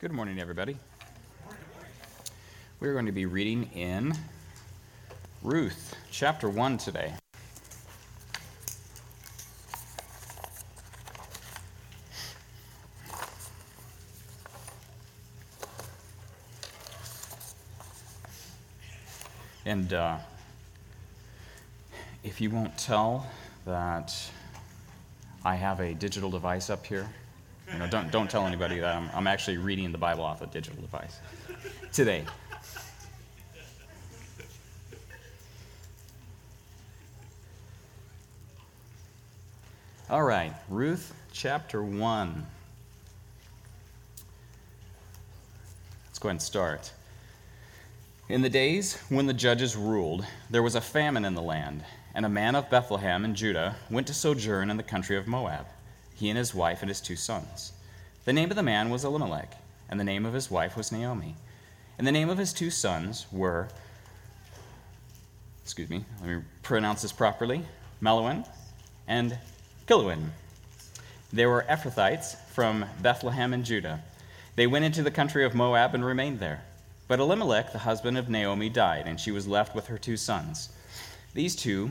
Good morning, everybody. We're going to be reading in Ruth, chapter 1 today. And if you won't tell that I have a digital device up here, you know, don't tell anybody that I'm actually reading the Bible off a digital device today. All right, Ruth chapter 1. Let's go ahead and start. In the days when the judges ruled, there was a famine in the land, and a man of Bethlehem in Judah went to sojourn in the country of Moab, he and his wife and his 2 sons. The name of the man was Elimelech, and the name of his wife was Naomi. And the name of his 2 sons were, let me pronounce this properly, Mahlon and Chilion. They were Ephrathites from Bethlehem in Judah. They went into the country of Moab and remained there. But Elimelech, the husband of Naomi, died, and she was left with her 2 sons. These 2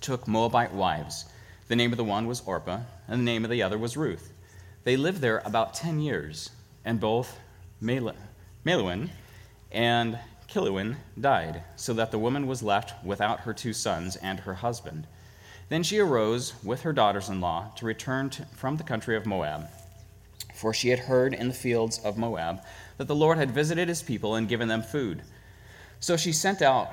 took Moabite wives. The name of the one was Orpah, and the name of the other was Ruth. They lived there about 10 years, and both Mahlon and Chilion died, so that the woman was left without her 2 sons and her husband. Then she arose with her daughters-in-law to return from the country of Moab, for she had heard in the fields of Moab that the Lord had visited his people and given them food. So she set out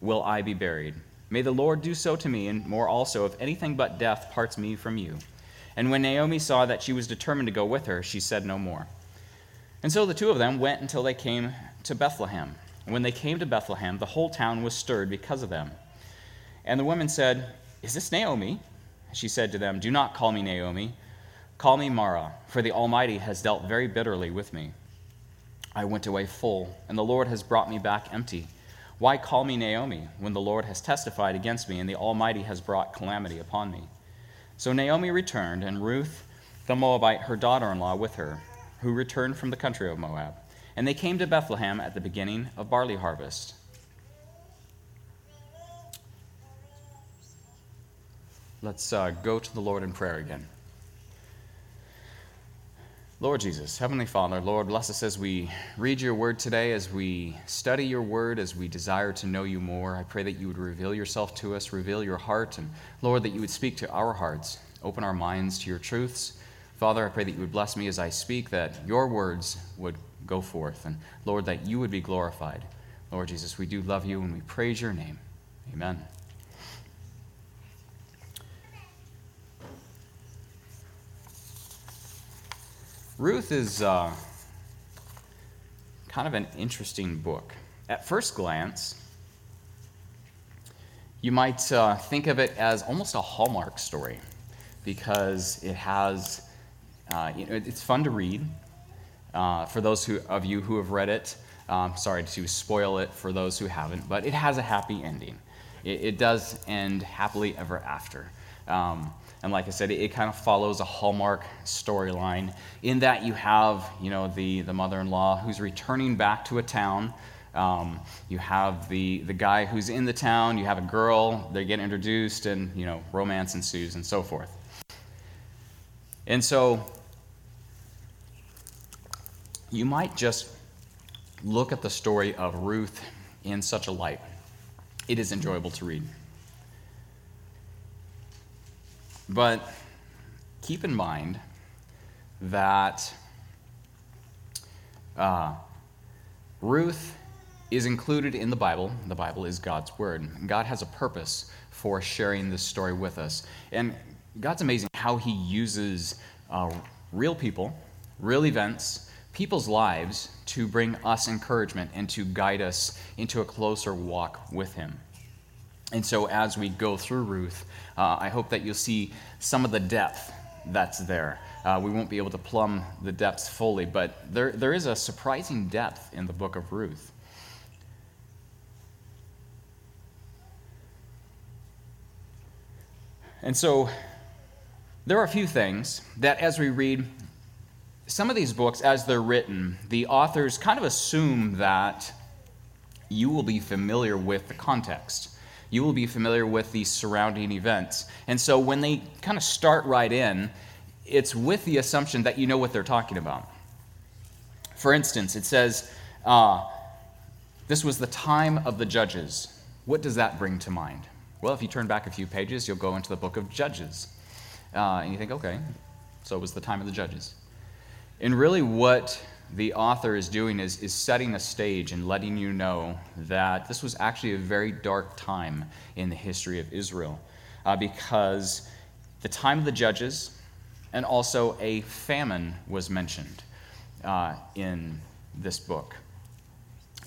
will I be buried. May the Lord do so to me, and more also, if anything but death parts me from you." And when Naomi saw that she was determined to go with her, she said no more. And so the 2 of them went until they came to Bethlehem. And when they came to Bethlehem, the whole town was stirred because of them. And the women said, "Is this Naomi?" She said to them, "Do not call me Naomi. Call me Mara, for the Almighty has dealt very bitterly with me. I went away full, and the Lord has brought me back empty. Why call me Naomi, when the Lord has testified against me, and the Almighty has brought calamity upon me?" So Naomi returned, and Ruth the Moabite, her daughter-in-law, with her, who returned from the country of Moab. And they came to Bethlehem at the beginning of barley harvest. Let's go to the Lord in prayer again. Lord Jesus, Heavenly Father, Lord, bless us as we read your word today, as we study your word, as we desire to know you more. I pray that you would reveal yourself to us, reveal your heart, and Lord, that you would speak to our hearts, open our minds to your truths. Father, I pray that you would bless me as I speak, that your words would go forth, and Lord, that you would be glorified. Lord Jesus, we do love you, and we praise your name. Amen. Ruth is kind of an interesting book. At first glance, you might think of it as almost a Hallmark story, because it has, it's fun to read. For those of you who have read it, sorry to spoil it for those who haven't, but it has a happy ending. It does end happily ever after. And like I said, it kind of follows a hallmark storyline in that you have, the mother-in-law who's returning back to a town. You have the guy who's in the town. You have a girl. They get introduced, and, romance ensues and so forth. And so you might just look at the story of Ruth in such a light. It is enjoyable to read. But keep in mind that Ruth is included in the Bible. The Bible is God's word. God has a purpose for sharing this story with us. And God's amazing how he uses real people, real events, people's lives to bring us encouragement and to guide us into a closer walk with him. And so as we go through Ruth, I hope that you'll see some of the depth that's there. We won't be able to plumb the depths fully, but there is a surprising depth in the book of Ruth. And so there are a few things that as we read some of these books, as they're written, the authors kind of assume that you will be familiar with the context. You will be familiar with the surrounding events. And so when they kind of start right in, it's with the assumption that you know what they're talking about. For instance, it says, this was the time of the judges. What does that bring to mind? Well, if you turn back a few pages, you'll go into the book of Judges. And you think, okay, so it was the time of the judges. And really what the author is doing is setting a stage and letting you know that this was actually a very dark time in the history of Israel, because the time of the judges and also a famine was mentioned in this book.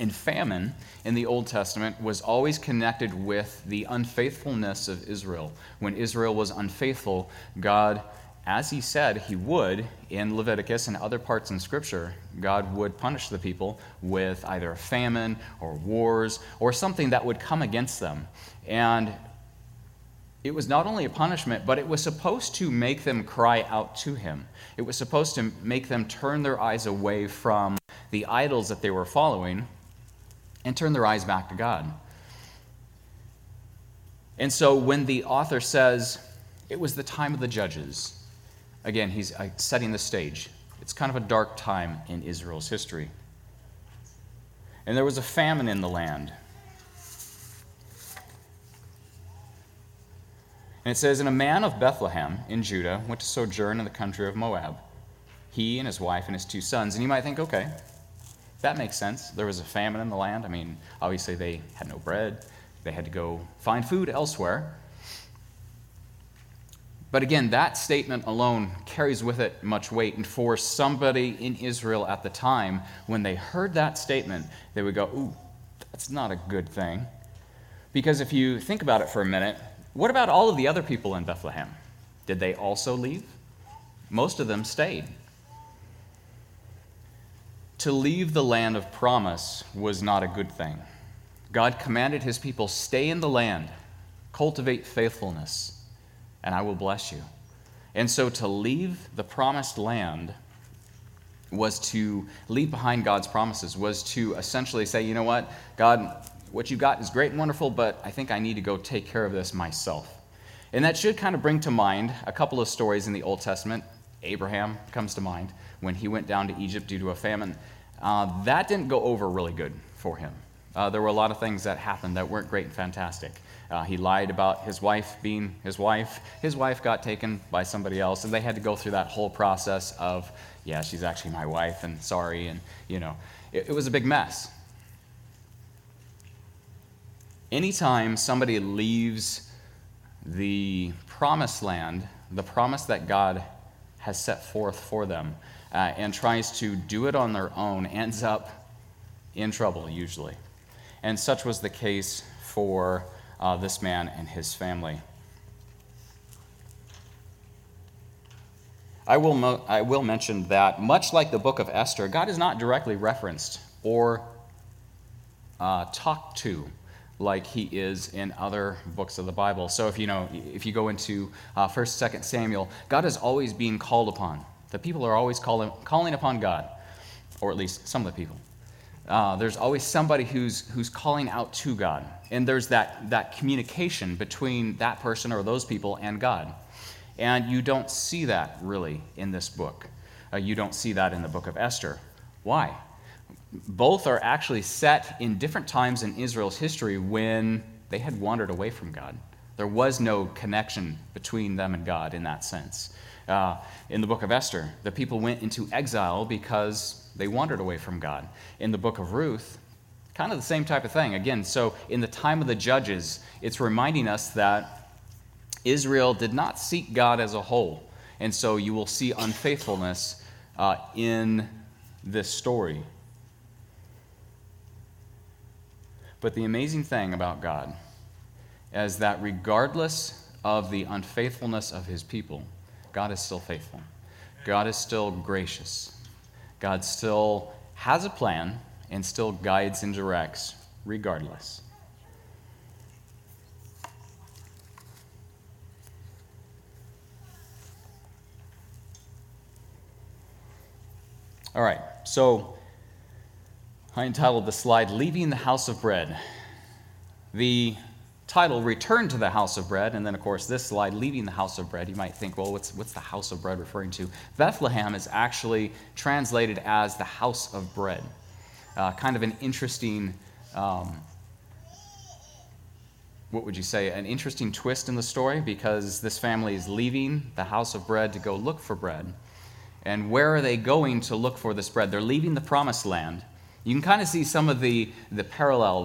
And famine in the Old Testament was always connected with the unfaithfulness of Israel. When Israel was unfaithful, God, as he said he would in Leviticus and other parts in Scripture, God would punish the people with either a famine or wars or something that would come against them. And it was not only a punishment, but it was supposed to make them cry out to him. It was supposed to make them turn their eyes away from the idols that they were following and turn their eyes back to God. And so when the author says, it was the time of the judges, again, he's setting the stage. It's kind of a dark time in Israel's history. And there was a famine in the land. And it says, and a man of Bethlehem in Judah went to sojourn in the country of Moab, he and his wife and his 2 sons. And you might think, okay, that makes sense. There was a famine in the land. I mean, obviously they had no bread. They had to go find food elsewhere. But again, that statement alone carries with it much weight. And for somebody in Israel at the time, when they heard that statement, they would go, ooh, that's not a good thing. Because if you think about it for a minute, what about all of the other people in Bethlehem? Did they also leave? Most of them stayed. To leave the land of promise was not a good thing. God commanded his people, stay in the land, cultivate faithfulness, and I will bless you. And so to leave the promised land was to leave behind God's promises, was to essentially say, you know what, God, what you got is great and wonderful, but I think I need to go take care of this myself. And that should kind of bring to mind a couple of stories in the Old Testament. Abraham comes to mind when he went down to Egypt due to a famine. That didn't go over really good for him. There were a lot of things that happened that weren't great and fantastic. He lied about his wife being his wife. His wife got taken by somebody else, and they had to go through that whole process of, yeah, she's actually my wife, and sorry, and, it was a big mess. Anytime somebody leaves the promised land, the promise that God has set forth for them, and tries to do it on their own, ends up in trouble usually. And such was the case for this man and his family. I will mention that, much like the book of Esther, God is not directly referenced or talked to like he is in other books of the Bible. So if you go into 1st, 2nd Samuel, God is always being called upon. The people are always calling upon God, or at least some of the people. There's always somebody who's calling out to God, and there's that communication between that person or those people and God. And you don't see that really in this book. You don't see that in the book of Esther. Why? Both are actually set in different times in Israel's history when they had wandered away from God. There was no connection between them and God in that sense. In the book of Esther, the people went into exile because they wandered away from God. In the book of Ruth, kind of the same type of thing. Again, so in the time of the judges, it's reminding us that Israel did not seek God as a whole. And so you will see unfaithfulness in this story. But the amazing thing about God is that regardless of the unfaithfulness of his people, God is still faithful. God is still gracious. God still has a plan and still guides and directs regardless. All right, so I entitled the slide, Leaving the House of Bread. The title, Return to the House of Bread, and then, of course, this slide, Leaving the House of Bread. You might think, well, what's the House of Bread referring to? Bethlehem is actually translated as the House of Bread. Kind of an interesting, an interesting twist in the story, because this family is leaving the House of Bread to go look for bread. And where are they going to look for this bread? They're leaving the Promised Land. You can kind of see some of the parallel,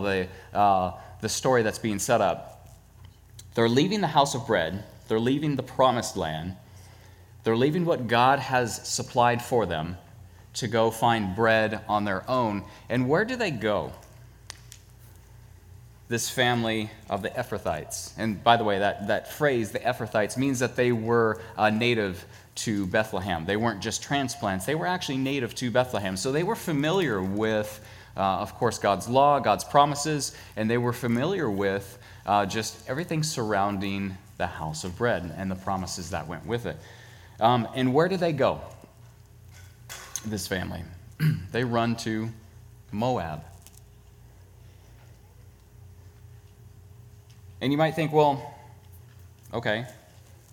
the story that's being set up. They're leaving the house of bread. They're leaving the promised land. They're leaving what God has supplied for them to go find bread on their own. And where do they go? This family of the Ephrathites. And by the way, that phrase, the Ephrathites, means that they were native to Bethlehem. They weren't just transplants. They were actually native to Bethlehem. So they were familiar with, of course, God's law, God's promises, and they were familiar with just everything surrounding the house of bread and the promises that went with it. And where did they go? This family. They run to Moab. And you might think, well, okay,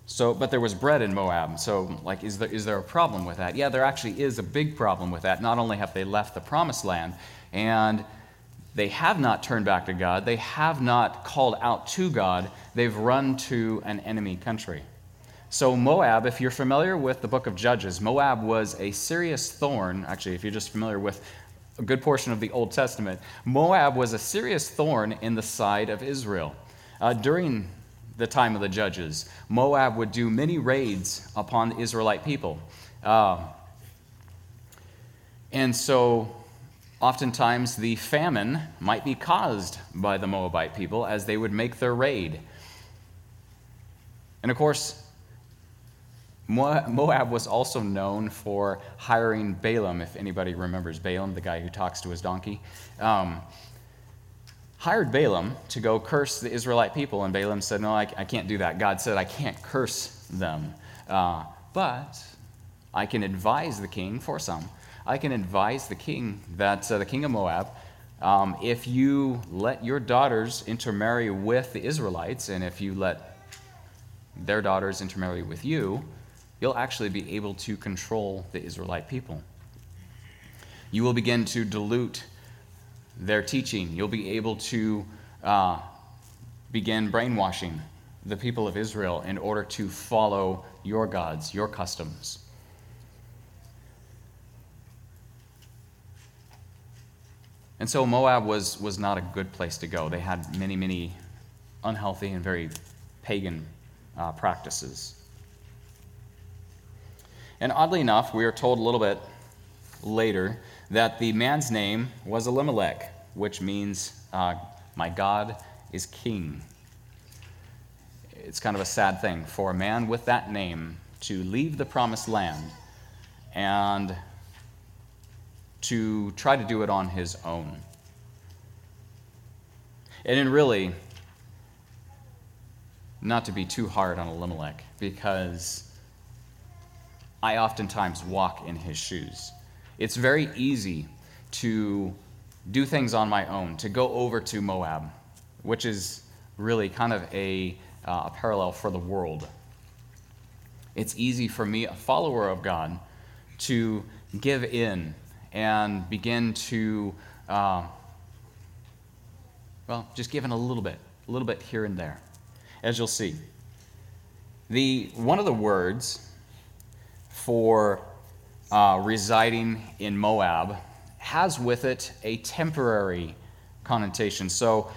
so but there was bread in Moab, so like, is there a problem with that? Yeah, there actually is a big problem with that. Not only have they left the promised land, and they have not turned back to God, they have not called out to God, they've run to an enemy country. So Moab, if you're familiar with the book of Judges, Moab was a serious thorn. Actually, if you're just familiar with a good portion of the Old Testament, Moab was a serious thorn in the side of Israel. During the time of the judges, Moab would do many raids upon the Israelite people. And so oftentimes the famine might be caused by the Moabite people as they would make their raid. And of course, Moab was also known for hiring Balaam, if anybody remembers Balaam, the guy who talks to his donkey. Hired Balaam to go curse the Israelite people, and Balaam said, no, I can't do that. God said, I can't curse them, but I can advise the king, for some, I can advise the king that the king of Moab, if you let your daughters intermarry with the Israelites, and if you let their daughters intermarry with you, you'll actually be able to control the Israelite people. You will begin to dilute their teaching. You'll be able to begin brainwashing the people of Israel in order to follow your gods, your customs. And so Moab was not a good place to go. They had many, many unhealthy and very pagan practices. And oddly enough, we are told a little bit later that the man's name was Elimelech, which means, my God is king. It's kind of a sad thing for a man with that name to leave the promised land and to try to do it on his own. And then really, not to be too hard on Elimelech, because I oftentimes walk in his shoes. It's very easy to do things on my own, to go over to Moab, which is really kind of a parallel for the world. It's easy for me, a follower of God, to give in and begin to, just give in a little bit here and there, as you'll see. One of the words for residing in Moab has with it a temporary connotation. So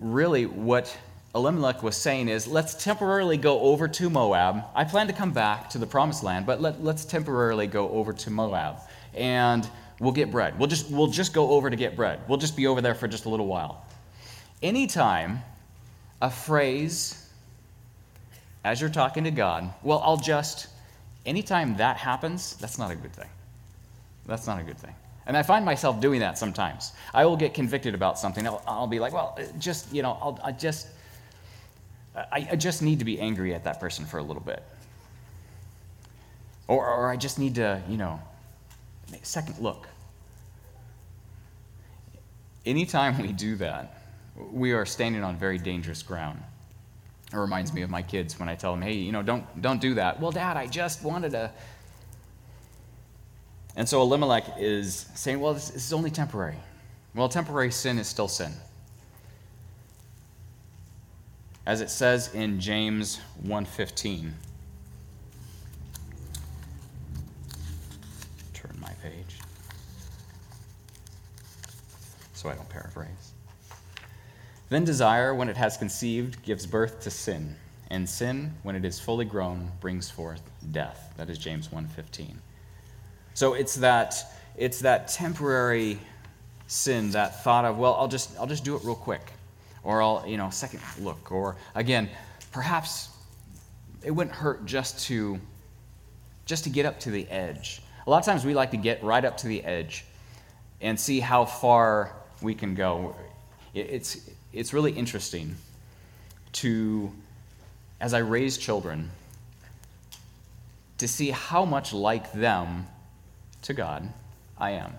really what Elimelech was saying is, let's temporarily go over to Moab. I plan to come back to the promised land, but let's temporarily go over to Moab, and we'll get bread. We'll just go over to get bread. We'll just be over there for just a little while. Anytime a phrase, as you're talking to God, anytime that happens, that's not a good thing. That's not a good thing. And I find myself doing that sometimes. I will get convicted about something. I'll be like, I just need to be angry at that person for a little bit. Or I just need to, make a second look. Anytime we do that, we are standing on very dangerous ground. It reminds me of my kids when I tell them, hey, don't do that. Well, Dad, I just wanted to. And so Elimelech is saying, well, this is only temporary. Well, temporary sin is still sin. As it says in James 1:15. Turn my page so I don't paraphrase. Then desire, when it has conceived, gives birth to sin, and sin, when it is fully grown, brings forth death. That is James 1:15. So it's that temporary sin, that thought of, well, I'll just do it real quick. Or I'll, second look. Or again, perhaps it wouldn't hurt just to get up to the edge. A lot of times we like to get right up to the edge and see how far we can go. It's really interesting to, as I raise children, to see how much like them to God I am.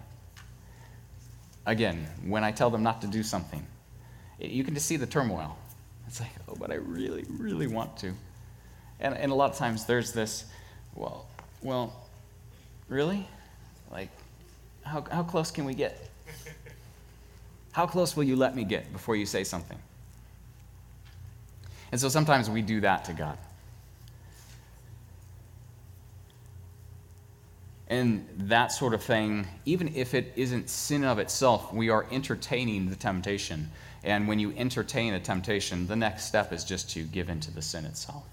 Again, when I tell them not to do something, you can just see the turmoil. It's like, oh, but I really, really want to. And a lot of times there's this, well, really? Like, how close can we get? How close will you let me get before you say something? And so sometimes we do that to God. And that sort of thing, even if it isn't sin of itself, we are entertaining the temptation. And when you entertain a temptation, the next step is just to give in to the sin itself.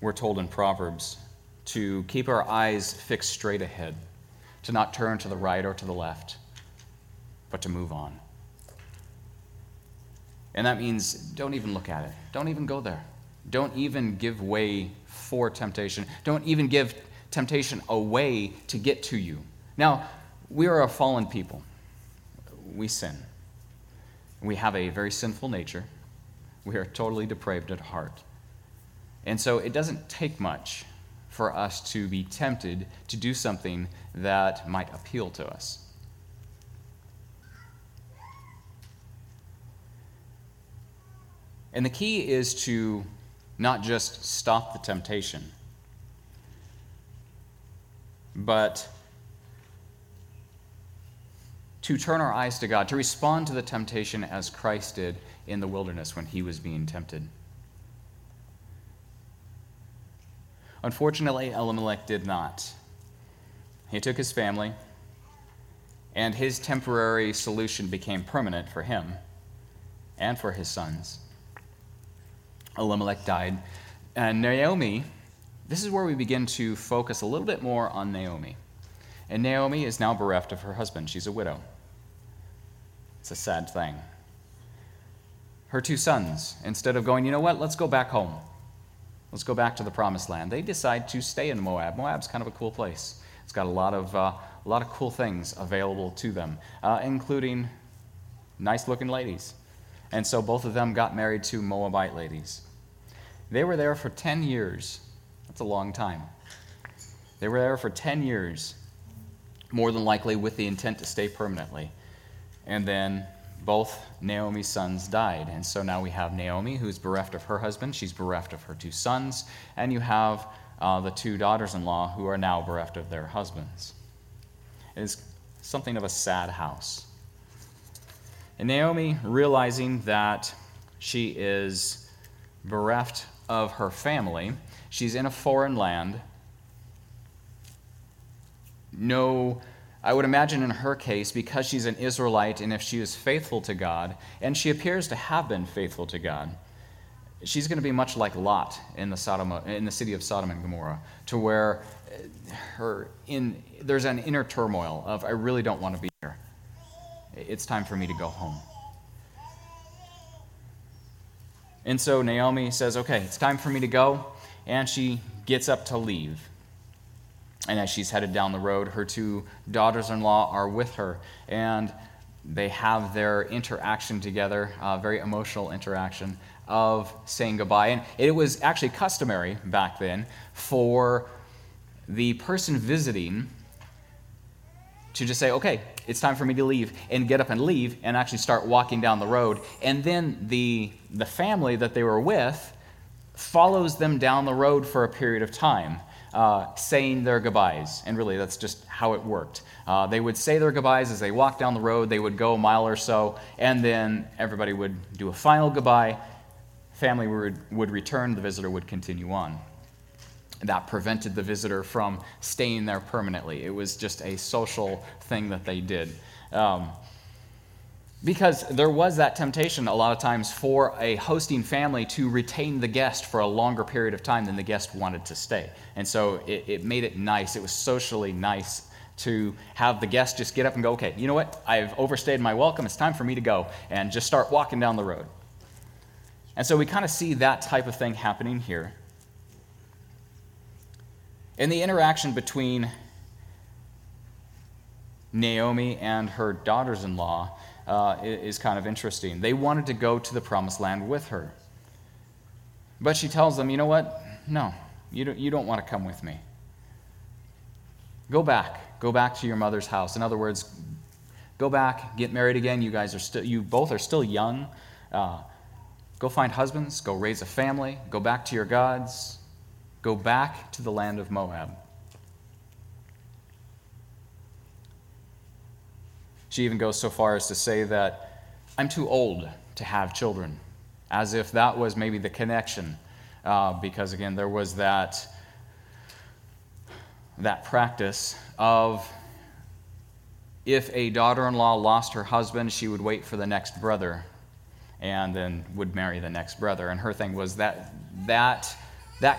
We're told in Proverbs to keep our eyes fixed straight ahead, to not turn to the right or to the left, but to move on. And that means don't even look at it. Don't even go there. Don't even give way for temptation. Don't even give temptation a way to get to you. Now, we are a fallen people. We sin. We have a very sinful nature. We are totally depraved at heart. And so it doesn't take much for us to be tempted to do something that might appeal to us. And the key is to not just stop the temptation, but to turn our eyes to God, to respond to the temptation as Christ did in the wilderness when he was being tempted. Unfortunately, Elimelech did not. He took his family, and his temporary solution became permanent for him and for his sons. Elimelech died, and Naomi... This is where we begin to focus a little bit more on Naomi. And Naomi is now bereft of her husband. She's a widow. It's a sad thing. Her two sons, instead of going, let's go back home. Let's go back to the Promised Land. They decide to stay in Moab. Moab's kind of a cool place. It's got a lot of cool things available to them, including nice-looking ladies. And so both of them got married to Moabite ladies. They were there for 10 years. That's a long time. They were there for 10 years, more than likely with the intent to stay permanently. And then both Naomi's sons died. And so now we have Naomi, who's bereft of her husband. She's bereft of her two sons. And you have the two daughters-in-law who are now bereft of their husbands. It is something of a sad house. And Naomi, realizing that she is bereft of her family, she's in a foreign land. No, I would imagine in her case, because she's an Israelite, and if she is faithful to God, and she appears to have been faithful to God, she's going to be much like Lot in the city of Sodom and Gomorrah, to where there's an inner turmoil of, I really don't want to be here. It's time for me to go home. And so Naomi says, okay, it's time for me to go, and she gets up to leave. And as she's headed down the road, her two daughters-in-law are with her, and they have their interaction together, a very emotional interaction of saying goodbye. And it was actually customary back then for the person visiting to just say, okay, it's time for me to leave, and get up and leave, and actually start walking down the road. And then the family that they were with follows them down the road for a period of time, saying their goodbyes. And really, that's just how it worked. They would say their goodbyes as they walked down the road. They would go a mile or so, and then everybody would do a final goodbye. Family would return. The visitor would continue on. That prevented the visitor from staying there permanently. It was just a social thing that they did. Because there was that temptation a lot of times for a hosting family to retain the guest for a longer period of time than the guest wanted to stay. And so it made it nice. It was socially nice to have the guest just get up and go, okay, you know what? I've overstayed my welcome. It's time for me to go, and just start walking down the road. And so we kind of see that type of thing happening here. In the interaction between Naomi and her daughters-in-law is kind of interesting. They wanted to go to the Promised Land with her. But she tells them, you know what? No, you don't want to come with me. Go back. Go back to your mother's house. In other words, go back, get married again. You guys are you both are still young. Go find husbands. Go raise a family. Go back to your gods. Go back to the land of Moab. She even goes so far as to say that I'm too old to have children, as if that was maybe the connection, because again, there was that practice of if a daughter-in-law lost her husband, she would wait for the next brother and then would marry the next brother. And her thing was that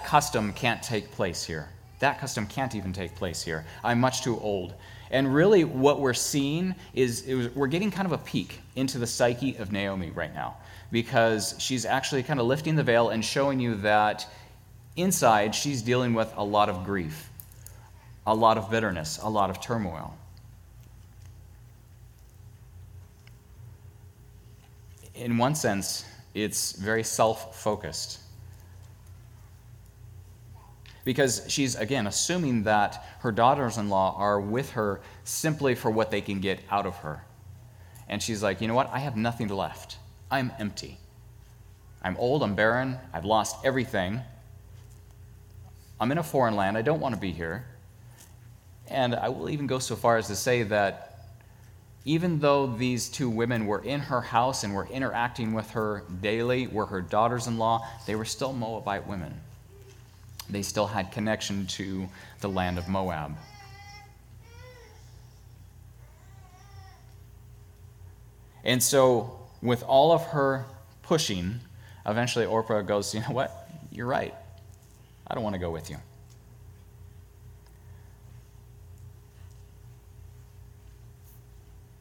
custom can't take place here. That custom can't even take place here. I'm much too old. And really what we're seeing is we're getting kind of a peek into the psyche of Naomi right now, because she's actually kind of lifting the veil and showing you that inside she's dealing with a lot of grief, a lot of bitterness, a lot of turmoil. In one sense, it's very self-focused, because she's, again, assuming that her daughters-in-law are with her simply for what they can get out of her. And she's like, you know what? I have nothing left. I'm empty. I'm old, I'm barren, I've lost everything. I'm in a foreign land, I don't want to be here. And I will even go so far as to say that even though these two women were in her house and were interacting with her daily, were her daughters-in-law, they were still Moabite women. They still had connection to the land of Moab. And so with all of her pushing, eventually Orpah goes, you know what? You're right. I don't want to go with you.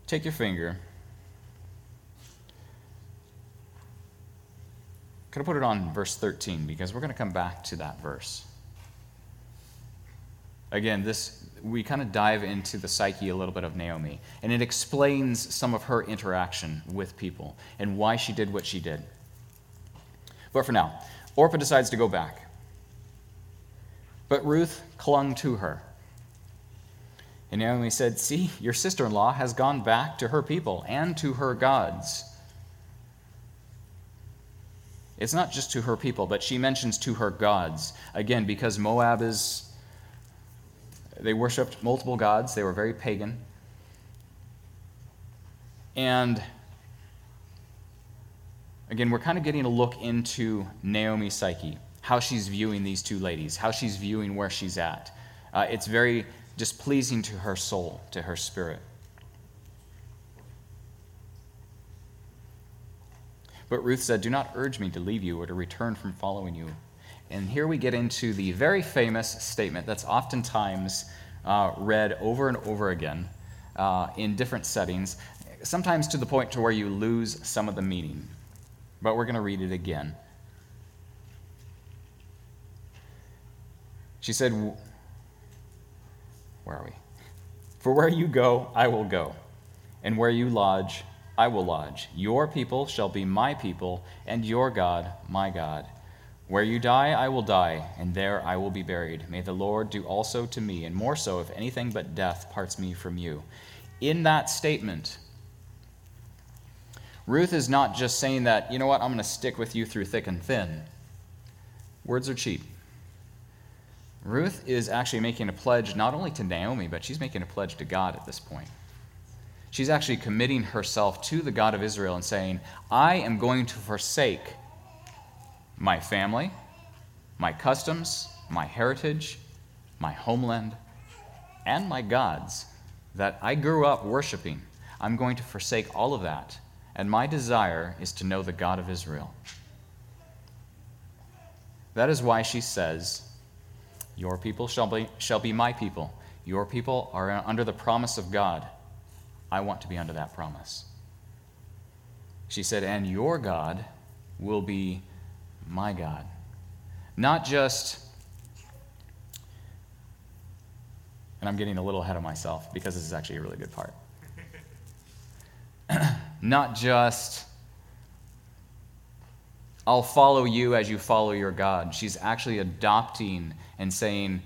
Take your finger, Could have put it on verse 13, because we're going to come back to that verse. Again, we kind of dive into the psyche a little bit of Naomi, and it explains some of her interaction with people and why she did what she did. But for now, Orpah decides to go back. But Ruth clung to her. And Naomi said, "See, your sister-in-law has gone back to her people and to her gods." It's not just to her people, but she mentions to her gods. Again, because Moab they worshipped multiple gods. They were very pagan. And again, we're kind of getting a look into Naomi's psyche, how she's viewing these two ladies, how she's viewing where she's at. It's very displeasing to her soul, to her spirit. But Ruth said, "Do not urge me to leave you or to return from following you." And here we get into the very famous statement that's oftentimes read over and over again in different settings, sometimes to the point to where you lose some of the meaning. But we're going to read it again. She said, where are we? "For where you go, I will go, and where you lodge, I will lodge. Your people shall be my people, and your God, my God. Where you die, I will die, and there I will be buried. May the Lord do also to me, and more so if anything but death parts me from you." In that statement, Ruth is not just saying that, you know what, I'm going to stick with you through thick and thin. Words are cheap. Ruth is actually making a pledge not only to Naomi, but she's making a pledge to God at this point. She's actually committing herself to the God of Israel and saying, I am going to forsake my family, my customs, my heritage, my homeland, and my gods that I grew up worshiping. I'm going to forsake all of that, and my desire is to know the God of Israel. That is why she says, "Your people shall be my people. Your people are under the promise of God. I want to be under that promise." She said, "And your God will be my God." Not just, and I'm getting a little ahead of myself because this is actually a really good part. Not just, I'll follow you as you follow your God. She's actually adopting and saying,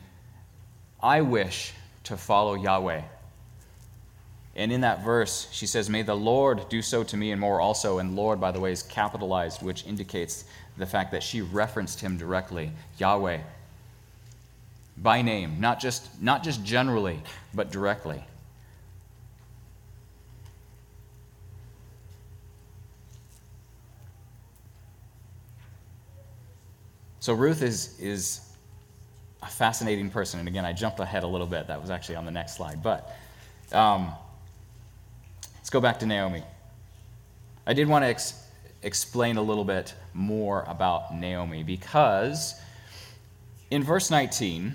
I wish to follow Yahweh. And in that verse, she says, "May the Lord do so to me and more also." And Lord, by the way, is capitalized, which indicates the fact that she referenced him directly, Yahweh, by name, not just generally, but directly. So Ruth is a fascinating person. And again, I jumped ahead a little bit. That was actually on the next slide. But let's go back to Naomi. I did want to explain a little bit more about Naomi, because in verse 19,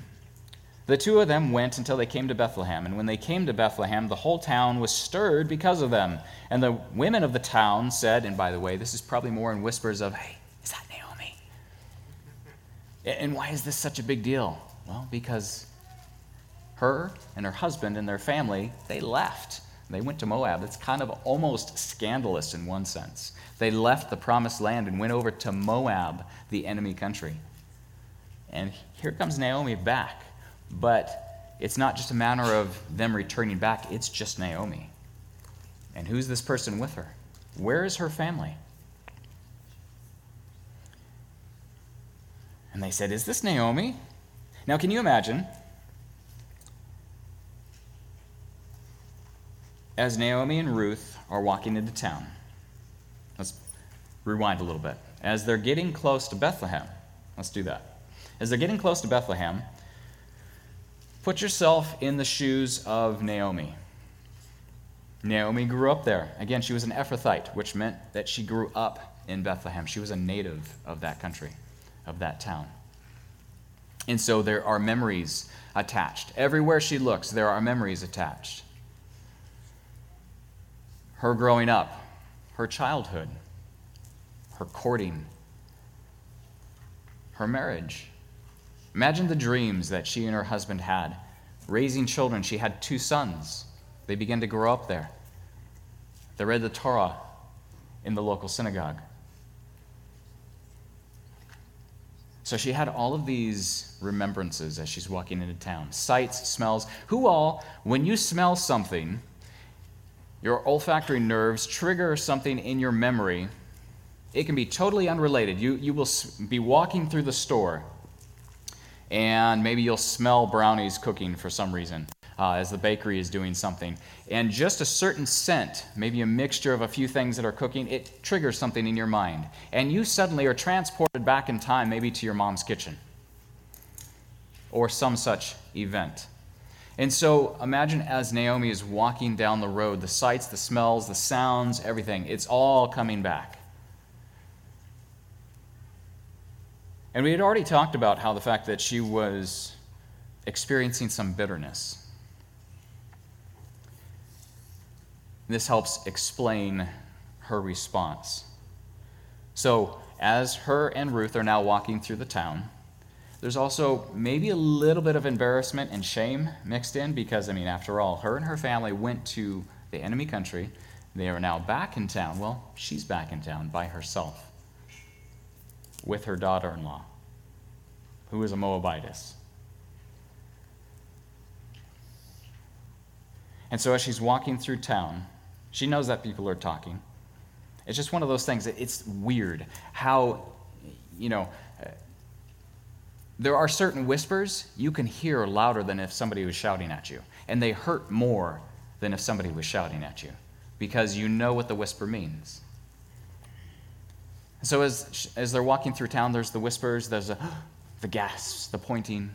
the two of them went until they came to Bethlehem. And when they came to Bethlehem, the whole town was stirred because of them. And the women of the town said, and by the way, this is probably more in whispers of, "Hey, is that Naomi? And why is this such a big deal?" Well, because her and her husband and their family, they left. They went to Moab. It's kind of almost scandalous in one sense. They left the promised land and went over to Moab, the enemy country. And here comes Naomi back. But it's not just a matter of them returning back. It's just Naomi. And who's this person with her? Where is her family? And they said, "Is this Naomi?" Now, can you imagine? As Naomi and Ruth are walking into town, let's rewind a little bit. As they're getting close to Bethlehem, let's do that. As they're getting close to Bethlehem, put yourself in the shoes of Naomi. Naomi grew up there. Again, she was an Ephrathite, which meant that she grew up in Bethlehem. She was a native of that country, of that town. And so there are memories attached. Everywhere she looks, there are memories attached. Her growing up, her childhood, her courting, her marriage. Imagine the dreams that she and her husband had. Raising children, she had 2 sons. They began to grow up there. They read the Torah in the local synagogue. So she had all of these remembrances as she's walking into town. Sights, smells. Who all, when you smell something, your olfactory nerves trigger something in your memory. It can be totally unrelated. You will be walking through the store, and maybe you'll smell brownies cooking for some reason as the bakery is doing something. And just a certain scent, maybe a mixture of a few things that are cooking, it triggers something in your mind. And you suddenly are transported back in time, maybe to your mom's kitchen or some such event. And so imagine as Naomi is walking down the road, the sights, the smells, the sounds, everything, it's all coming back. And we had already talked about how the fact that she was experiencing some bitterness. This helps explain her response. So as her and Ruth are now walking through the town, there's also maybe a little bit of embarrassment and shame mixed in because, after all, her and her family went to the enemy country. They are now back in town. Well, she's back in town by herself, with her daughter-in-law, who is a Moabitess. And so as she's walking through town, she knows that people are talking. It's just one of those things, it's weird how, there are certain whispers you can hear louder than if somebody was shouting at you, and they hurt more than if somebody was shouting at you, because you know what the whisper means. So as they're walking through town, there's the whispers, there's the gasps, the pointing.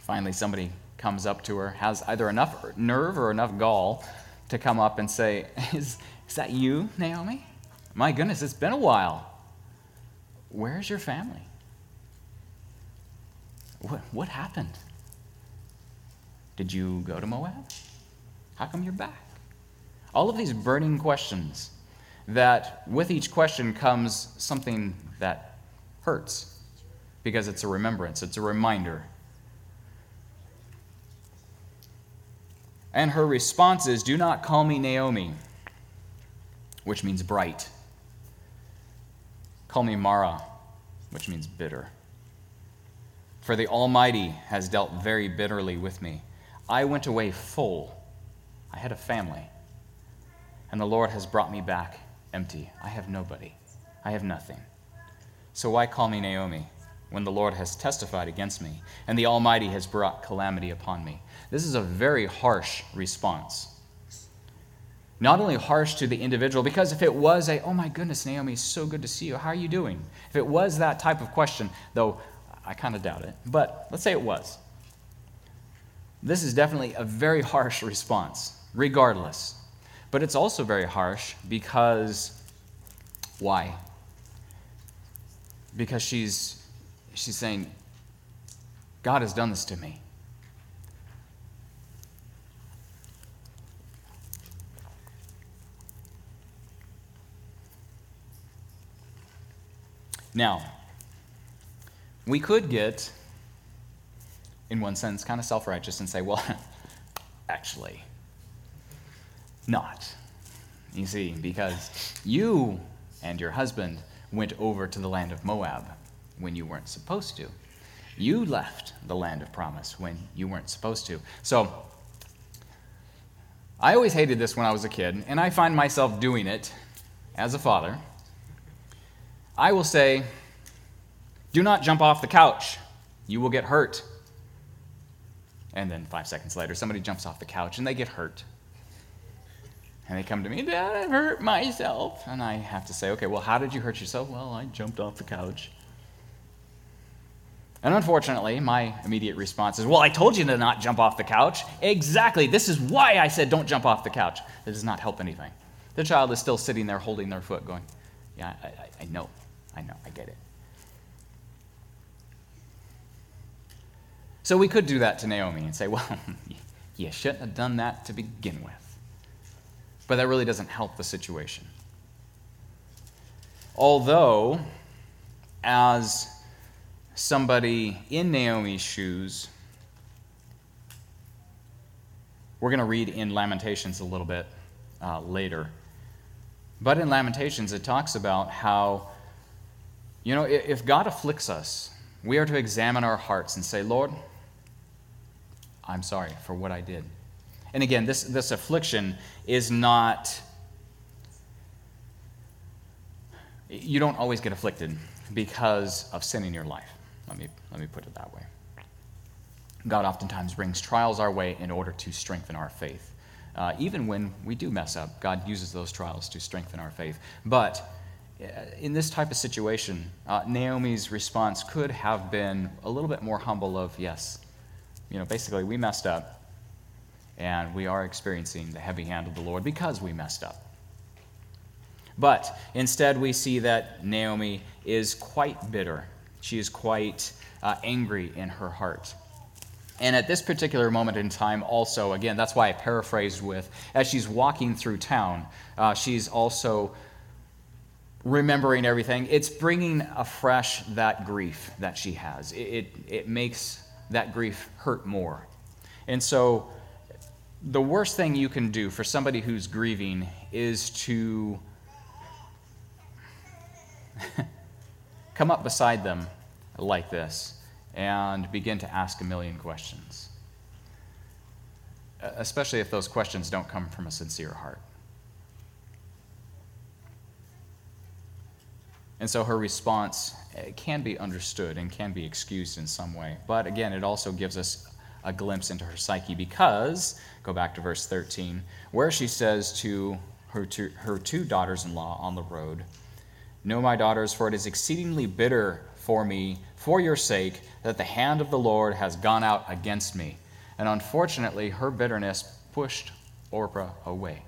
Finally, somebody comes up to her, has either enough nerve or enough gall to come up and say, is that you, Naomi? My goodness, it's been a while. Where's your family? What happened? Did you go to Moab? How come you're back? All of these burning questions, that with each question comes something that hurts because it's a remembrance, it's a reminder. And her response is, do not call me Naomi, which means bright. Call me Mara, which means bitter. For the Almighty has dealt very bitterly with me. I went away full. I had a family. And the Lord has brought me back empty. I have nobody. I have nothing. So why call me Naomi when the Lord has testified against me and the Almighty has brought calamity upon me? This is a very harsh response. Not only harsh to the individual, because if it was oh my goodness, Naomi, so good to see you, how are you doing? If it was that type of question, though I kind of doubt it, but let's say it was. This is definitely a very harsh response, regardless. But it's also very harsh because, why? Because she's saying, God has done this to me. Now, we could get, in one sense, kind of self-righteous and say, well, actually, not. You see, because you and your husband went over to the land of Moab when you weren't supposed to. You left the land of promise when you weren't supposed to. So I always hated this when I was a kid, and I find myself doing it as a father. I will say, do not jump off the couch. You will get hurt. And then 5 seconds later, somebody jumps off the couch and they get hurt. And they come to me, Dad, I've hurt myself. And I have to say, okay, well, how did you hurt yourself? Well, I jumped off the couch. And unfortunately, my immediate response is, well, I told you to not jump off the couch. Exactly. This is why I said don't jump off the couch. That does not help anything. The child is still sitting there holding their foot going, yeah, I know, I get it. So we could do that to Naomi and say, well, you shouldn't have done that to begin with. But that really doesn't help the situation. Although, as somebody in Naomi's shoes, we're going to read in Lamentations a little bit later. But in Lamentations, it talks about how, you know, if God afflicts us, we are to examine our hearts and say, Lord, I'm sorry for what I did. And again, this affliction is not, you don't always get afflicted because of sin in your life. Let me put it that way. God oftentimes brings trials our way in order to strengthen our faith. Even when we do mess up, God uses those trials to strengthen our faith. But in this type of situation, Naomi's response could have been a little bit more humble of, yes, you know, basically we messed up and we are experiencing the heavy hand of the Lord because we messed up. But instead we see that Naomi is quite bitter. She is quite angry in her heart. And at this particular moment in time also, again, that's why I paraphrased with, as she's walking through town, she's also remembering everything. It's bringing afresh that grief that she has. It makes that grief hurt more. And so the worst thing you can do for somebody who's grieving is to come up beside them like this and begin to ask a million questions, especially if those questions don't come from a sincere heart. And so her response can be understood and can be excused in some way. But again, it also gives us a glimpse into her psyche because, go back to verse 13, where she says to her two daughters-in-law on the road, "Know, my daughters, for it is exceedingly bitter for me, for your sake, that the hand of the Lord has gone out against me." And unfortunately, her bitterness pushed Orpah away.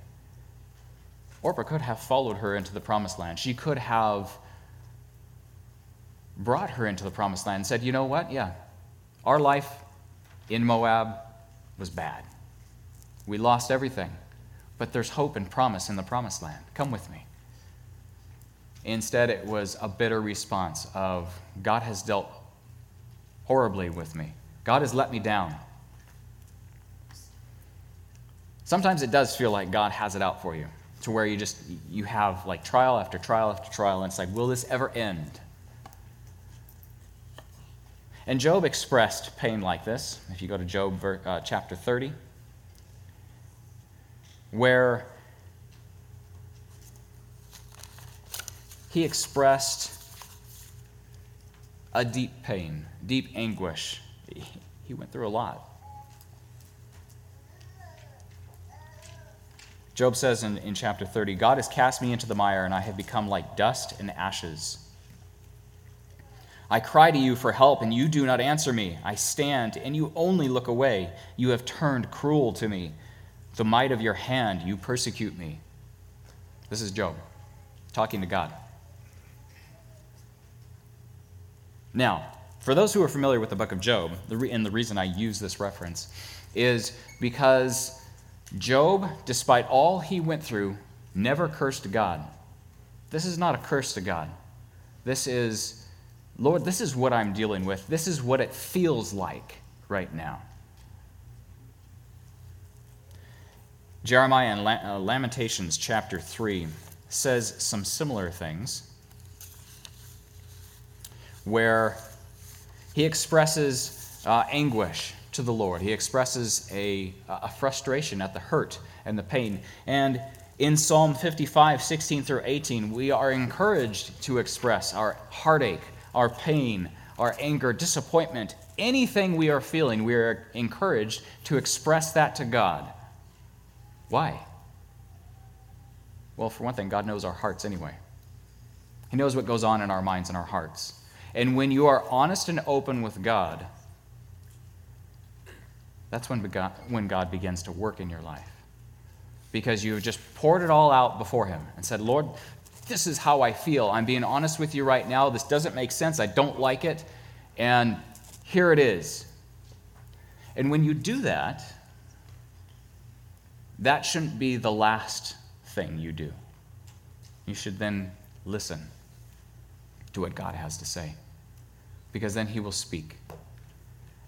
Orpah could have followed her into the promised land. She could have brought her into the promised land and said, you know what, yeah, our life in Moab was bad. We lost everything, but there's hope and promise in the promised land. Come with me. Instead, it was a bitter response of, God has dealt horribly with me. God has let me down. Sometimes it does feel like God has it out for you, to where you have like trial after trial after trial, and it's like, will this ever end? And Job expressed pain like this. If you go to Job chapter 30, where he expressed a deep pain, deep anguish. He went through a lot. Job says in chapter 30, God has cast me into the mire, and I have become like dust and ashes. I cry to you for help, and you do not answer me. I stand, and you only look away. You have turned cruel to me. The might of your hand, you persecute me. This is Job talking to God. Now, for those who are familiar with the book of Job, and the reason I use this reference is because Job, despite all he went through, never cursed God. This is not a curse to God. This is, Lord, this is what I'm dealing with. This is what it feels like right now. Jeremiah in Lamentations chapter 3 says some similar things, where he expresses anguish to the Lord. He expresses a frustration at the hurt and the pain. And in Psalm 55, 16 through 18, we are encouraged to express our heartache, our pain, our anger, disappointment, anything we are feeling, we are encouraged to express that to God. Why? Well, for one thing, God knows our hearts anyway. He knows what goes on in our minds and our hearts. And when you are honest and open with God, that's when God begins to work in your life. Because you have just poured it all out before Him and said, Lord, this is how I feel. I'm being honest with you right now. This doesn't make sense. I don't like it. And here it is. And when you do that, that shouldn't be the last thing you do. You should then listen to what God has to say. because then he will speak.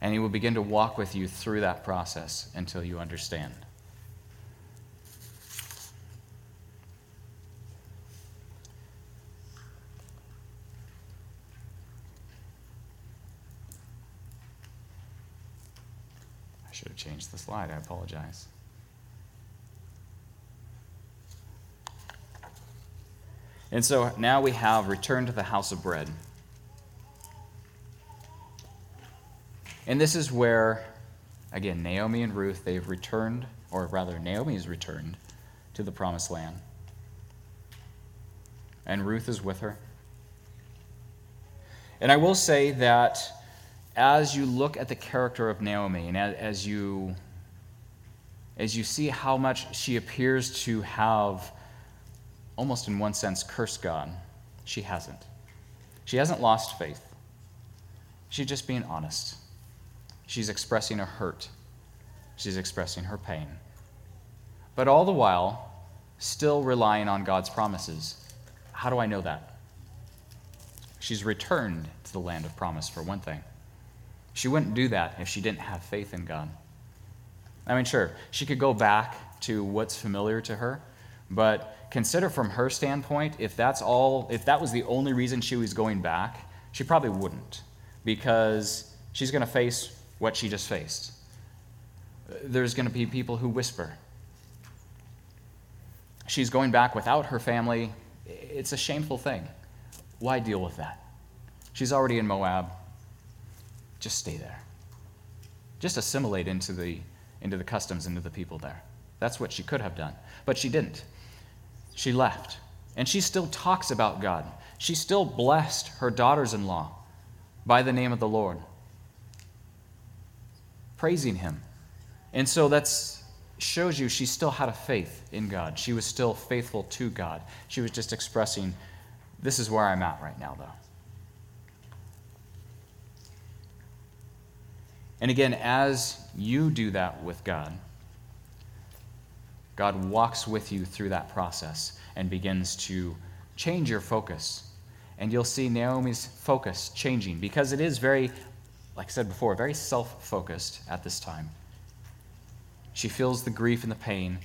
And he will begin to walk with you through that process until you understand. I should have changed the slide. I apologize. And so now we have returned to the house of bread. And this is where, again, Naomi and Ruth, they've returned, or rather Naomi has returned to the promised land. And Ruth is with her. And I will say that as you look at the character of Naomi, and as you see how much she appears to have, almost in one sense, cursed God, she hasn't. She hasn't lost faith. She's just being honest. She's expressing her hurt. She's expressing her pain. But all the while, still relying on God's promises. How do I know that? She's returned to the land of promise, for one thing. She wouldn't do that if she didn't have faith in God. I mean, sure, she could go back to what's familiar to her, but consider from her standpoint, if that was the only reason she was going back, she probably wouldn't, because she's going to face what she just faced. There's going to be people who whisper. She's going back without her family. It's a shameful thing. Why deal with that? She's already in Moab. Just stay there. Just assimilate into the customs, into the people there. That's what she could have done, but she didn't. She left, and she still talks about God. She still blessed her daughters-in-law by the name of the Lord, praising him. And so that shows you she still had a faith in God. She was still faithful to God. She was just expressing, this is where I'm at right now, though. And again, as you do that with God, God walks with you through that process and begins to change your focus. And you'll see Naomi's focus changing, because it is very, like I said before, very self-focused at this time. She feels the grief and the pain,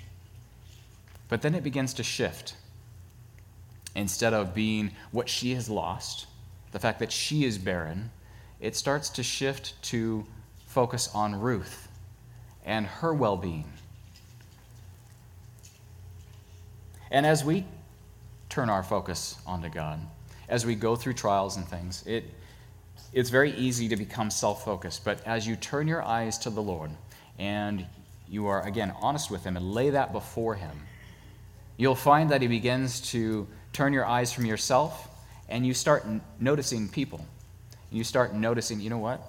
but then it begins to shift. Instead of being what she has lost, the fact that she is barren, it starts to shift to focus on Ruth and her well-being. And as we turn our focus onto God, as we go through trials and things, it's very easy to become self-focused, but as you turn your eyes to the Lord and you are, again, honest with him and lay that before him, you'll find that he begins to turn your eyes from yourself, and you start noticing people. You start noticing, you know what?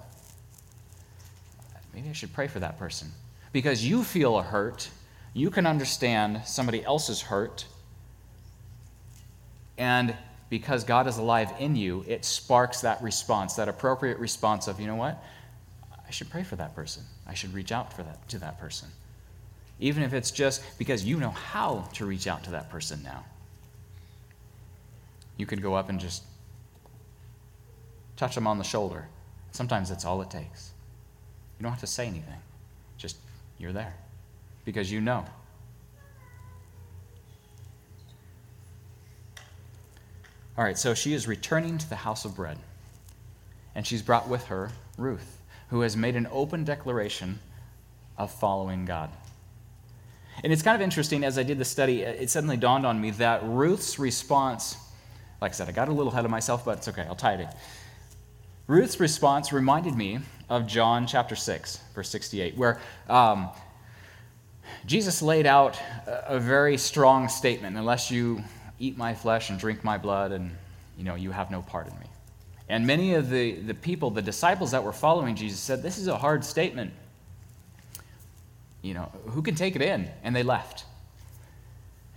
Maybe I should pray for that person. Because you feel a hurt, you can understand somebody else's hurt, and because God is alive in you, it sparks that response, that appropriate response of, you know what? I should pray for that person. I should reach out to that person. Even if it's just because you know how to reach out to that person now. You could go up and just touch them on the shoulder. Sometimes that's all it takes. You don't have to say anything. Just, you're there. Because you know. All right, so she is returning to the house of bread, and she's brought with her Ruth, who has made an open declaration of following God. And it's kind of interesting, as I did the study, it suddenly dawned on me that Ruth's response, like I said, I got a little ahead of myself, but it's okay, I'll tie it in. Ruth's response reminded me of John chapter 6, verse 68, where Jesus laid out a very strong statement, unless you eat my flesh and drink my blood, and you have no part in me. And many of the people, the disciples that were following Jesus, said, this is a hard statement. Who can take it in? And they left.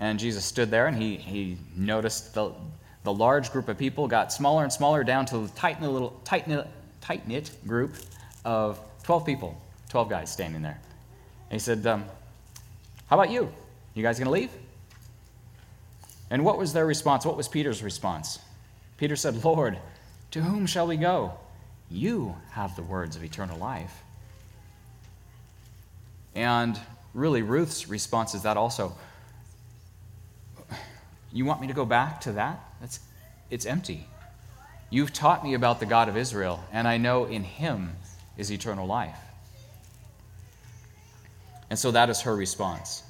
And Jesus stood there, and he noticed the large group of people got smaller and smaller, down to the tight-knit group of 12 people, 12 guys standing there. And he said, how about you? You guys going to leave? And what was their response? What was Peter's response? Peter said, Lord, to whom shall we go? You have the words of eternal life. And really, Ruth's response is that also. You want me to go back to that? It's empty. You've taught me about the God of Israel, and I know in him is eternal life. And so that is her response.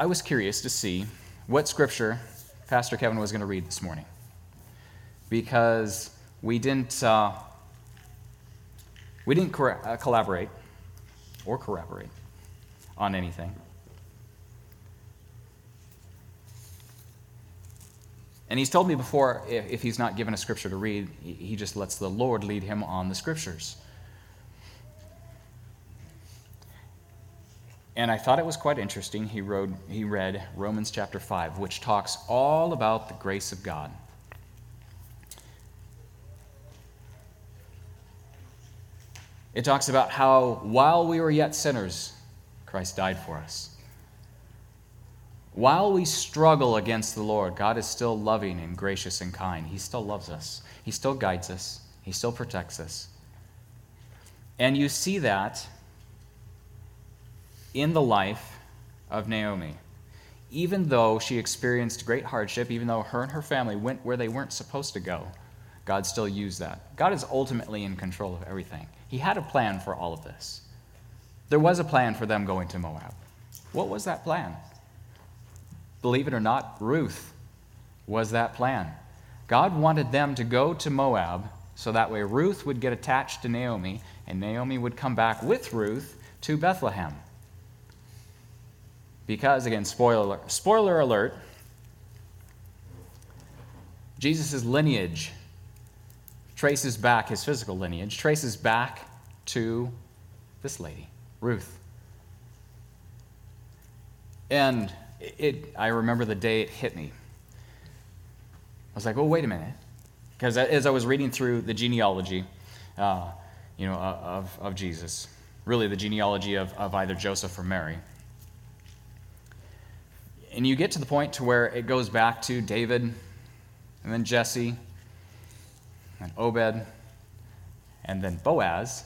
I was curious to see what scripture Pastor Kevin was going to read this morning, because we didn't collaborate or corroborate on anything. And he's told me before, if he's not given a scripture to read, he just lets the Lord lead him on the scriptures. And I thought it was quite interesting. He read Romans chapter 5, which talks all about the grace of God. It talks about how while we were yet sinners, Christ died for us. While we struggle against the Lord, God is still loving and gracious and kind. He still loves us. He still guides us. He still protects us. And you see that in the life of Naomi. Even though she experienced great hardship, even though her and her family went where they weren't supposed to go, God still used that. God is ultimately in control of everything. He had a plan for all of this. There was a plan for them going to Moab. What was that plan? Believe it or not, Ruth was that plan. God wanted them to go to Moab so that way Ruth would get attached to Naomi, and Naomi would come back with Ruth to Bethlehem. Because, again, spoiler alert, Jesus' lineage traces back, his physical lineage, traces back to this lady, Ruth. And I remember the day it hit me. I was like, oh, wait a minute. Because as I was reading through the genealogy of Jesus, really the genealogy of either Joseph or Mary, and you get to the point to where it goes back to David, and then Jesse, and Obed, and then Boaz,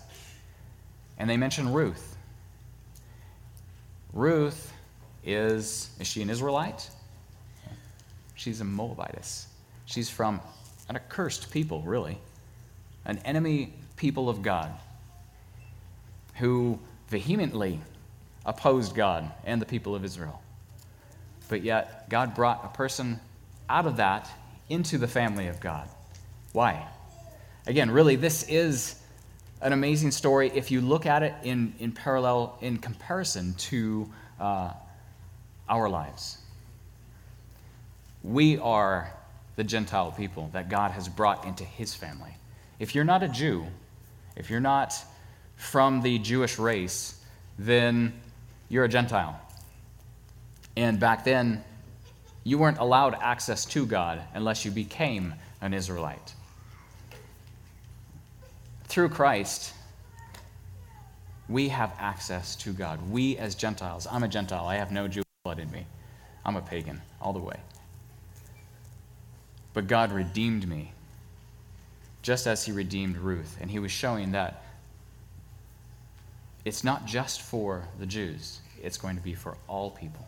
and they mention Ruth. Ruth is she an Israelite? She's a Moabitess. She's from an accursed people, really, an enemy people of God who vehemently opposed God and the people of Israel. But yet, God brought a person out of that into the family of God. Why? Again, really, this is an amazing story if you look at it in comparison to our lives. We are the Gentile people that God has brought into his family. If you're not a Jew, if you're not from the Jewish race, then you're a Gentile. And back then, you weren't allowed access to God unless you became an Israelite. Through Christ, we have access to God. We as Gentiles. I'm a Gentile. I have no Jewish blood in me. I'm a pagan all the way. But God redeemed me, just as he redeemed Ruth. And he was showing that it's not just for the Jews. It's going to be for all people.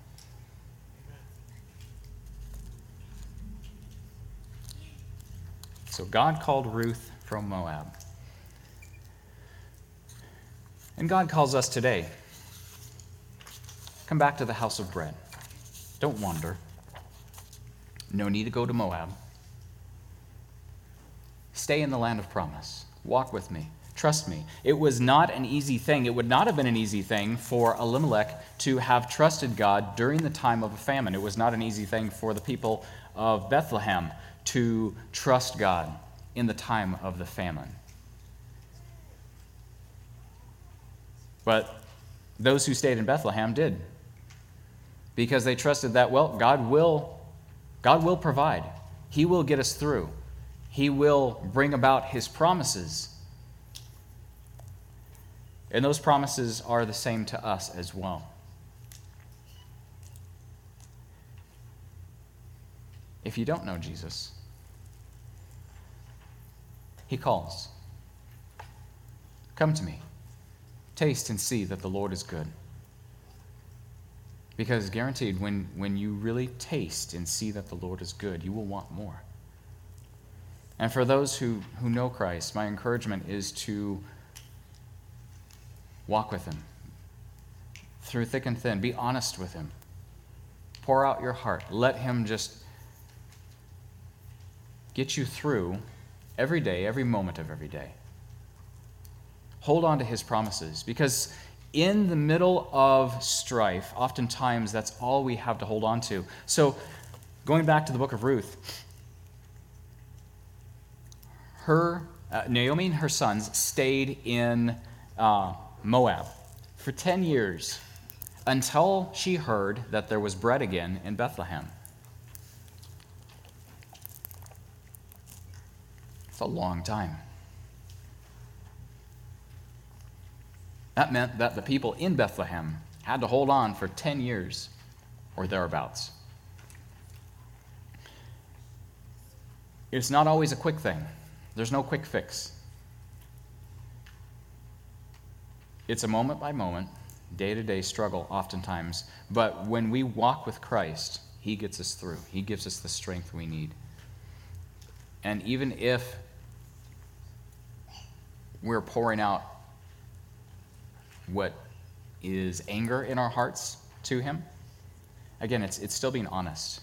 So God called Ruth from Moab. And God calls us today. Come back to the house of bread. Don't wander. No need to go to Moab. Stay in the land of promise. Walk with me. Trust me. It was not an easy thing. It would not have been an easy thing for Elimelech to have trusted God during the time of a famine. It was not an easy thing for the people of Bethlehem to trust God in the time of the famine. But those who stayed in Bethlehem did, because they trusted that, well, God will provide. He will get us through. He will bring about his promises. And those promises are the same to us as well. if you don't know Jesus. He calls. Come to me. Taste and see that the Lord is good. Because guaranteed, when you really taste and see that the Lord is good, you will want more. And for those who know Christ, my encouragement is to walk with him through thick and thin. Be honest with him. Pour out your heart. Let him just get you through every day, every moment of every day. Hold on to his promises, because in the middle of strife, oftentimes that's all we have to hold on to. So going back to the book of Ruth, Naomi and her sons stayed in Moab for 10 years until she heard that there was bread again in Bethlehem. It's a long time. That meant that the people in Bethlehem had to hold on for 10 years or thereabouts. It's not always a quick thing. There's no quick fix. It's a moment by moment, day to day struggle oftentimes. But when we walk with Christ, he gets us through. He gives us the strength we need. And even if we're pouring out what is anger in our hearts to him, again, it's still being honest.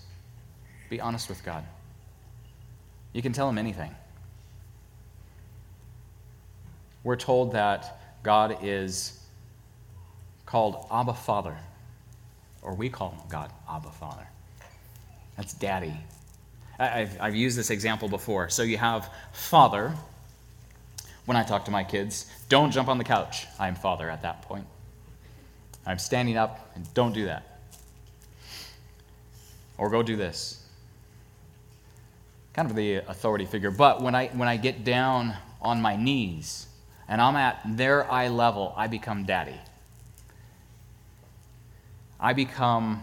Be honest with God. You can tell him anything. We're told that God is called Abba Father, or we call God Abba Father. That's Daddy. I've used this example before. So you have Father. When I talk to my kids, don't jump on the couch. I'm Father at that point. I'm standing up, and don't do that. Or go do this. Kind of the authority figure. But when I get down on my knees and I'm at their eye level, I become Daddy. I become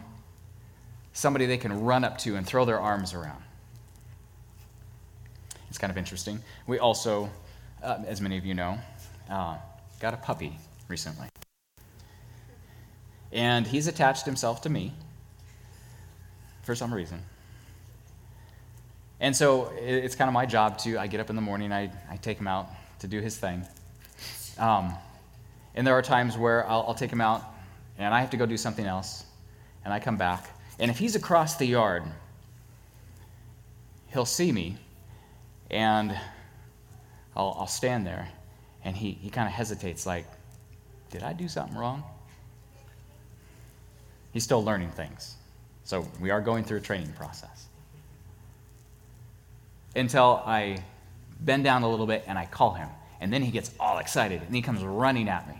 somebody they can run up to and throw their arms around. It's kind of interesting. We also, as many of you know, got a puppy recently. And he's attached himself to me for some reason. And so it's kind of my job I get up in the morning, I take him out to do his thing. And there are times where I'll take him out and I have to go do something else. And I come back. And if he's across the yard, he'll see me and I'll stand there, and he kind of hesitates, like, did I do something wrong? He's still learning things. So we are going through a training process. Until I bend down a little bit and I call him, and then he gets all excited, and he comes running at me.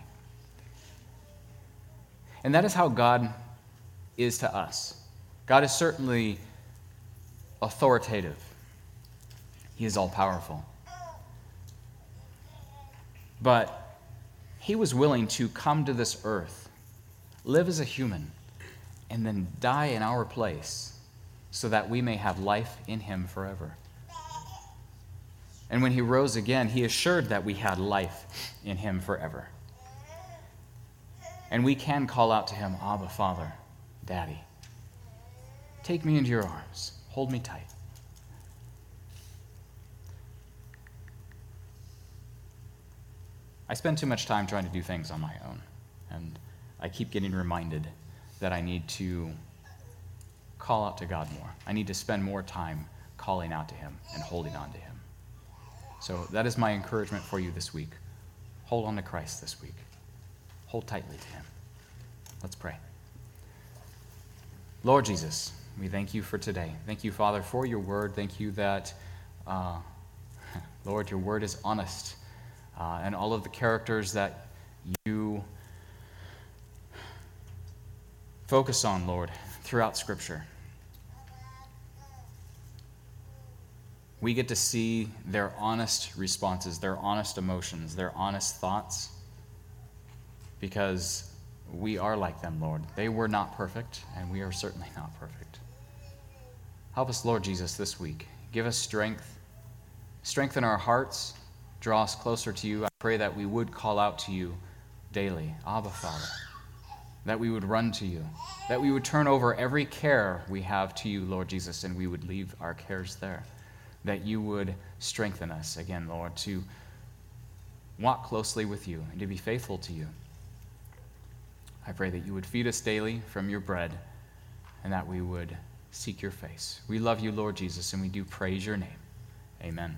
And that is how God is to us. God is certainly authoritative. He is all-powerful. But he was willing to come to this earth, live as a human, and then die in our place so that we may have life in him forever. And when he rose again, he assured that we had life in him forever. And we can call out to him, Abba, Father, Daddy. Take me into your arms. Hold me tight. I spend too much time trying to do things on my own, and I keep getting reminded that I need to call out to God more. I need to spend more time calling out to him and holding on to him. So that is my encouragement for you this week. Hold on to Christ this week. Hold tightly to him. Let's pray. Lord Jesus, we thank you for today. Thank you, Father, for your word. Thank you that, Lord, your word is honest. And all of the characters that you focus on, Lord, throughout Scripture. We get to see their honest responses, their honest emotions, their honest thoughts, because we are like them, Lord. They were not perfect, and we are certainly not perfect. Help us, Lord Jesus, this week. Give us strength. Strengthen our hearts. Draw us closer to you. I pray that we would call out to you daily, Abba, Father, that we would run to you, that we would turn over every care we have to you, Lord Jesus, and we would leave our cares there, that you would strengthen us again, Lord, to walk closely with you and to be faithful to you. I pray that you would feed us daily from your bread and that we would seek your face. We love you, Lord Jesus, and we do praise your name. Amen.